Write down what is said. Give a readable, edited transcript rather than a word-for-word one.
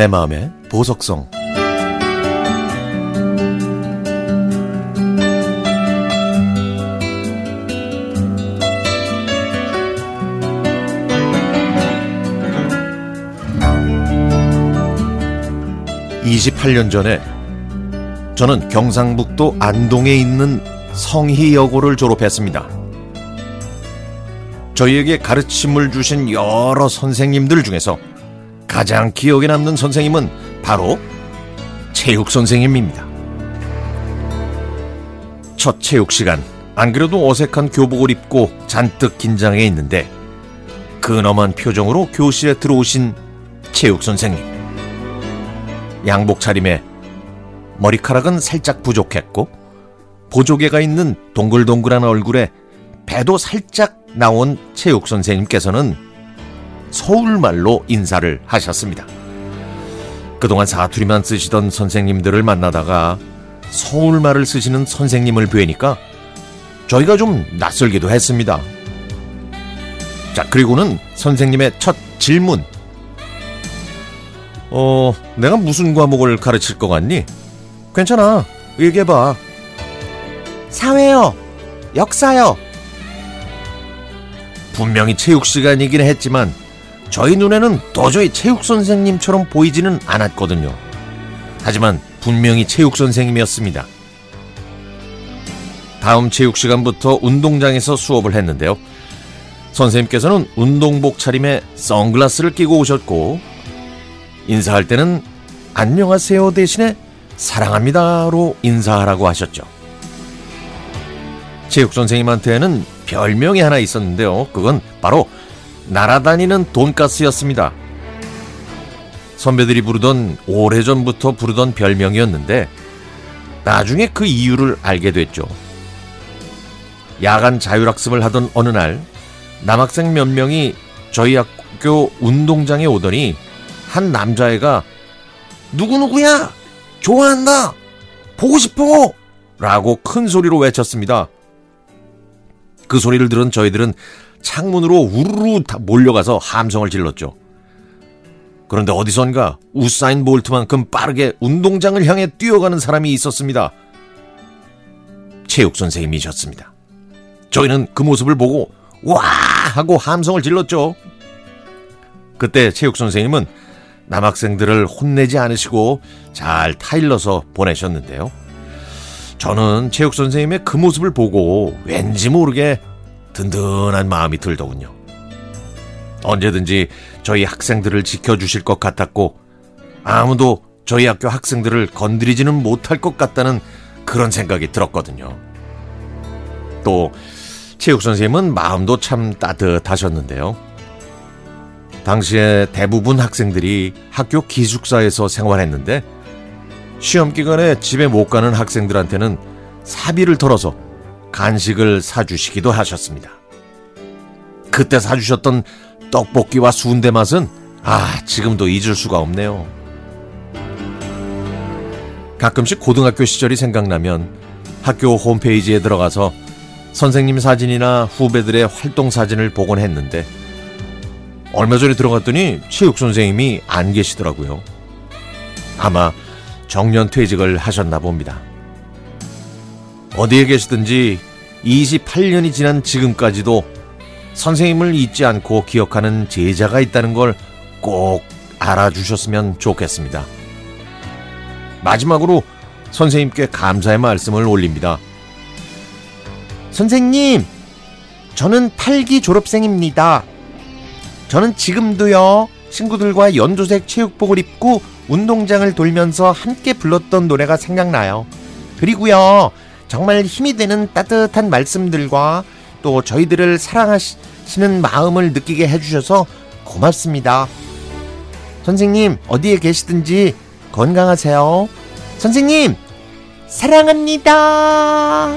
내 마음의 보석성. (28년) 전에 저는 경상북도 안동에 있는 성희여고를 졸업했습니다. 저희에게 가르침을 주신 여러 선생님들 중에서 가장 기억에 남는 선생님은 바로 체육 선생님입니다. 첫 체육 시간, 안 그래도 어색한 교복을 입고 잔뜩 긴장해 있는데 근엄한 표정으로 교실에 들어오신 체육 선생님. 양복 차림에 머리카락은 살짝 부족했고 보조개가 있는 동글동글한 얼굴에 배도 살짝 나온 체육 선생님께서는 서울말로 인사를 하셨습니다. 그동안 사투리만 쓰시던 선생님들을 만나다가 서울말을 쓰시는 선생님을 뵈니까 저희가 좀 낯설기도 했습니다. 자, 그리고는 선생님의 첫 질문. 내가 무슨 과목을 가르칠 것 같니? 괜찮아, 얘기해봐. 사회요, 역사요. 분명히 체육 시간이긴 했지만 저희 눈에는 도저히 체육 선생님처럼 보이지는 않았거든요. 하지만 분명히 체육 선생님이었습니다. 다음 체육 시간부터 운동장에서 수업을 했는데요. 선생님께서는 운동복 차림에 선글라스를 끼고 오셨고 인사할 때는 안녕하세요 대신에 사랑합니다로 인사하라고 하셨죠. 체육 선생님한테는 별명이 하나 있었는데요. 그건 바로 날아다니는 돈가스였습니다. 선배들이 부르던 오래전부터 부르던 별명이었는데 나중에 그 이유를 알게 됐죠. 야간 자율학습을 하던 어느 날 남학생 몇 명이 저희 학교 운동장에 오더니 한 남자애가 누구누구야 좋아한다 보고 싶어 라고 큰 소리로 외쳤습니다. 그 소리를 들은 저희들은 창문으로 우르르 다 몰려가서 함성을 질렀죠. 그런데 어디선가 우사인 볼트만큼 빠르게 운동장을 향해 뛰어가는 사람이 있었습니다. 체육 선생님이셨습니다. 저희는 그 모습을 보고 와 하고 함성을 질렀죠. 그때 체육 선생님은 남학생들을 혼내지 않으시고 잘 타일러서 보내셨는데요. 저는 체육 선생님의 그 모습을 보고 왠지 모르게 든든한 마음이 들더군요. 언제든지 저희 학생들을 지켜주실 것 같았고 아무도 저희 학교 학생들을 건드리지는 못할 것 같다는 그런 생각이 들었거든요. 또 체육 선생님은 마음도 참 따뜻하셨는데요. 당시에 대부분 학생들이 학교 기숙사에서 생활했는데 시험 기간에 집에 못 가는 학생들한테는 사비를 털어서 간식을 사주시기도 하셨습니다. 그때 사주셨던 떡볶이와 순대 맛은 지금도 잊을 수가 없네요. 가끔씩 고등학교 시절이 생각나면 학교 홈페이지에 들어가서 선생님 사진이나 후배들의 활동 사진을 보곤 했는데 얼마 전에 들어갔더니 체육 선생님이 안 계시더라고요. 아마 정년 퇴직을 하셨나 봅니다. 어디에 계시든지 28년이 지난 지금까지도 선생님을 잊지 않고 기억하는 제자가 있다는 걸 꼭 알아주셨으면 좋겠습니다. 마지막으로 선생님께 감사의 말씀을 올립니다. 선생님, 저는 8기 졸업생입니다. 저는 지금도요, 친구들과 연두색 체육복을 입고 운동장을 돌면서 함께 불렀던 노래가 생각나요. 그리고요, 정말 힘이 되는 따뜻한 말씀들과 또 저희들을 사랑하시는 마음을 느끼게 해주셔서 고맙습니다. 선생님, 어디에 계시든지 건강하세요. 선생님, 사랑합니다.